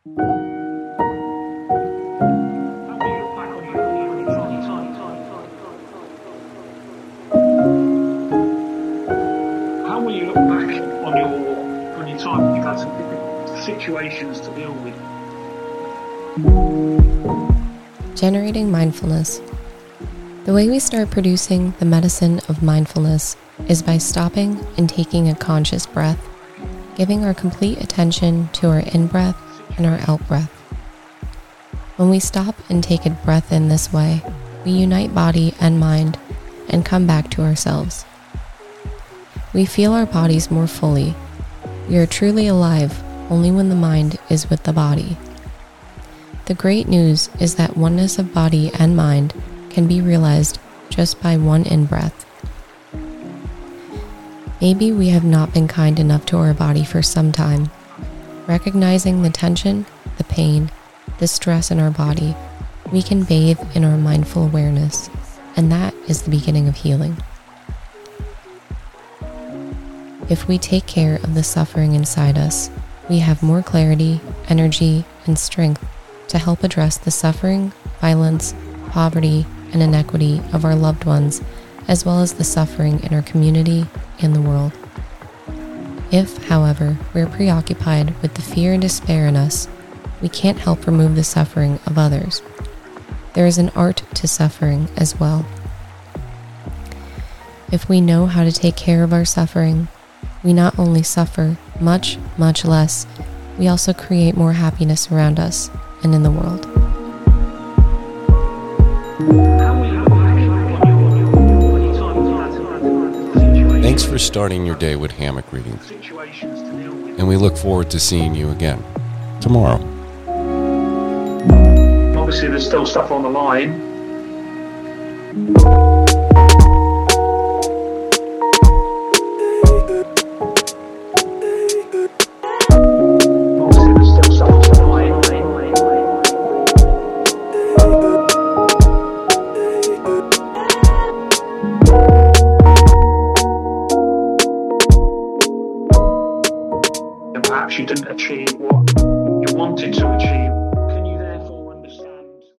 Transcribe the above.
How will you look back on your time you've had some different situations to deal with? Generating mindfulness. The way we start producing the medicine of mindfulness is by stopping and taking a conscious breath, giving our complete attention to our in-breath and our out-breath. When we stop and take a breath in this way, we unite body and mind and come back to ourselves. We feel our bodies more fully. We are truly alive only when the mind is with the body. The great news is that oneness of body and mind can be realized just by one in-breath. Maybe we have not been kind enough to our body for some time. Recognizing the tension, the pain, the stress in our body, we can bathe in our mindful awareness, and that is the beginning of healing. If we take care of the suffering inside us, we have more clarity, energy, and strength to help address the suffering, violence, poverty, and inequity of our loved ones, as well as the suffering in our community and the world. If, however, we're preoccupied with the fear and despair in us, we can't help remove the suffering of others. There is an art to suffering as well. If we know how to take care of our suffering, we not only suffer much, much less, we also create more happiness around us and in the world. Thanks for starting your day with hammock readings, and we look forward to seeing you again tomorrow. Obviously, there's still stuff on the line. Perhaps you didn't achieve what you wanted to achieve.